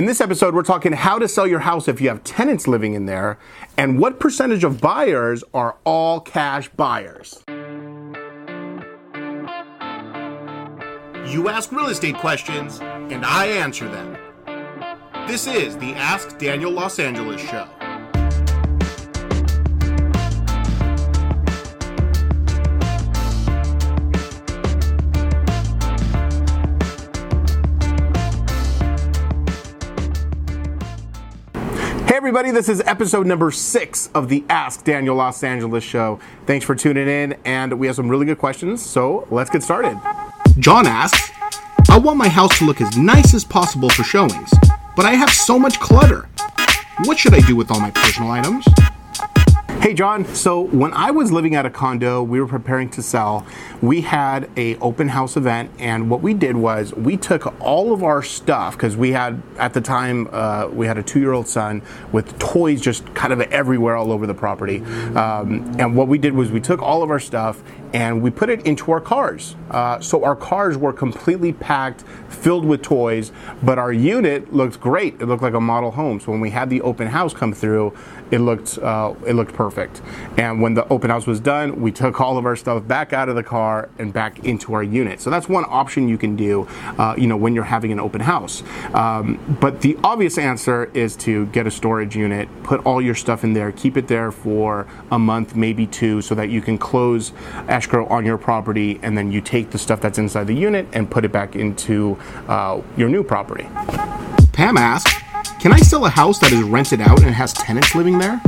In this episode, we're talking how to sell your house if you have tenants living in there, and what percentage of buyers are all cash buyers. You ask real estate questions, and I answer them. This is the Ask Daniel Los Angeles Show. Everybody, this is episode number 6 of the Ask Daniel Los Angeles Show. Thanks for tuning in, and we have some really good questions, so let's get started. John asks, I want my house to look as nice as possible for showings, but I have so much clutter. What should I do with all my personal items? Hey John, so when I was living at a condo we were preparing to sell, we had an open house event, and what we did was we took all of our stuff, because we had, at the time, we had a 2-year-old son with toys just kind of everywhere all over the property, and what we did was we took all of our stuff and we put it into our cars. So our cars were completely packed, filled with toys, but our unit looked great. It looked like a model home, so when we had the open house come through, it looked perfect. And when the open house was done, we took all of our stuff back out of the car and back into our unit. So that's one option you can do, when you're having an open house. But the obvious answer is to get a storage unit, put all your stuff in there, keep it there for a month, maybe 2, so that you can close escrow on your property, and then you take the stuff that's inside the unit and put it back into your new property. Pam asks, can I sell a house that is rented out and has tenants living there?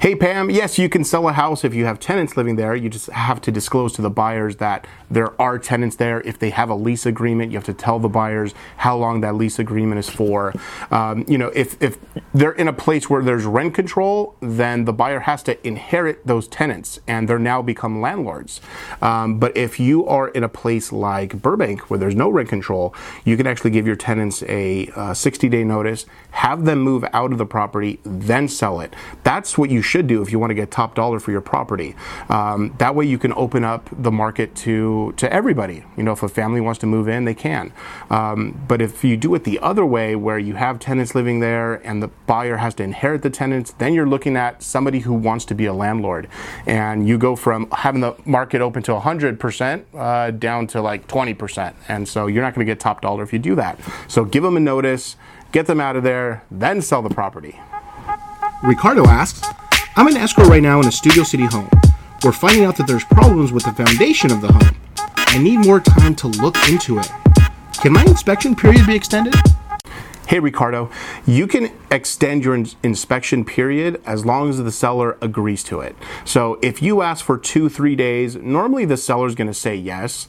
Hey Pam, yes, you can sell a house if you have tenants living there. You just have to disclose to the buyers that there are tenants there. If they have a lease agreement, you have to tell the buyers how long that lease agreement is for. If they're in a place where there's rent control, then the buyer has to inherit those tenants, and they're now become landlords. But if you are in a place like Burbank where there's no rent control, you can actually give your tenants a 60-day notice, have them move out of the property, then sell it. That's what you should do if you want to get top dollar for your property. That way you can open up the market to everybody. If a family wants to move in, they can. But if you do it the other way, where you have tenants living there and the buyer has to inherit the tenants, then you're looking at somebody who wants to be a landlord. And you go from having the market open to 100% down to like 20%. And so you're not going to get top dollar if you do that. So give them a notice, get them out of there, then sell the property. Ricardo asks, I'm in escrow right now in a Studio City home. We're finding out that there's problems with the foundation of the home. I need more time to look into it. Can my inspection period be extended? Hey Ricardo, you can extend your inspection period as long as the seller agrees to it. So if you ask for 2-3 days, normally the seller's going to say yes,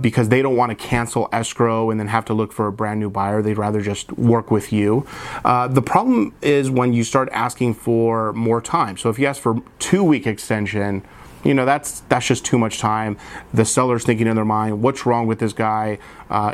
because they don't want to cancel escrow and then have to look for a brand new buyer. They'd rather just work with you. The problem is when you start asking for more time. So if you ask for 2-week extension, that's just too much time. The seller's thinking in their mind, what's wrong with this guy?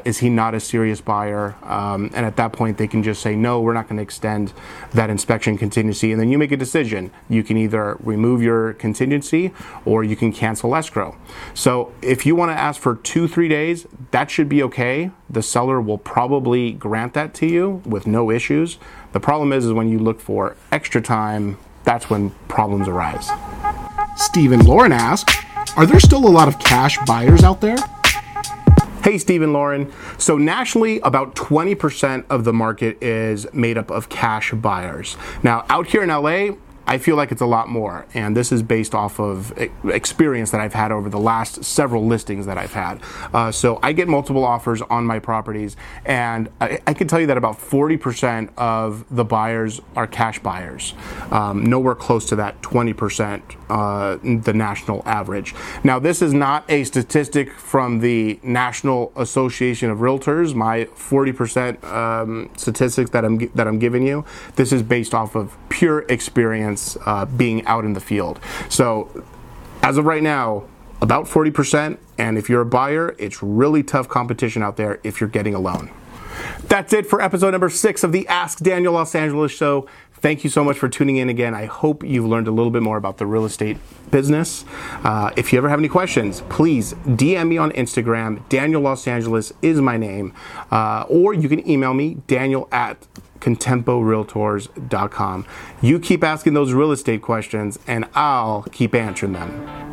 Is he not a serious buyer? And at that point, they can just say, no, we're not going to extend that inspection contingency. And then you make a decision. You can either remove your contingency or you can cancel escrow. So if you want to ask for 2-3 days, that should be okay. The seller will probably grant that to you with no issues. The problem is when you look for extra time, that's when problems arise. Stephen Lauren asks, are there still a lot of cash buyers out there? Hey Stephen Lauren, so nationally about 20% of the market is made up of cash buyers. Now out here in LA, I feel like it's a lot more, and this is based off of experience that I've had over the last several listings that I've had. So I get multiple offers on my properties, and I can tell you that about 40% of the buyers are cash buyers, nowhere close to that 20%, the national average. Now, this is not a statistic from the National Association of Realtors, my 40% statistics that I'm giving you. This is based off of pure experience. Being out in the field. So as of right now, about 40%, and if you're a buyer, it's really tough competition out there if you're getting a loan. That's it for episode number 6 of the Ask Daniel Los Angeles Show. Thank you so much for tuning in again. I hope you've learned a little bit more about the real estate business. If you ever have any questions, please DM me on Instagram. Daniel Los Angeles is my name. Or you can email me, daniel@ContempoRealtors.com. You keep asking those real estate questions, and I'll keep answering them.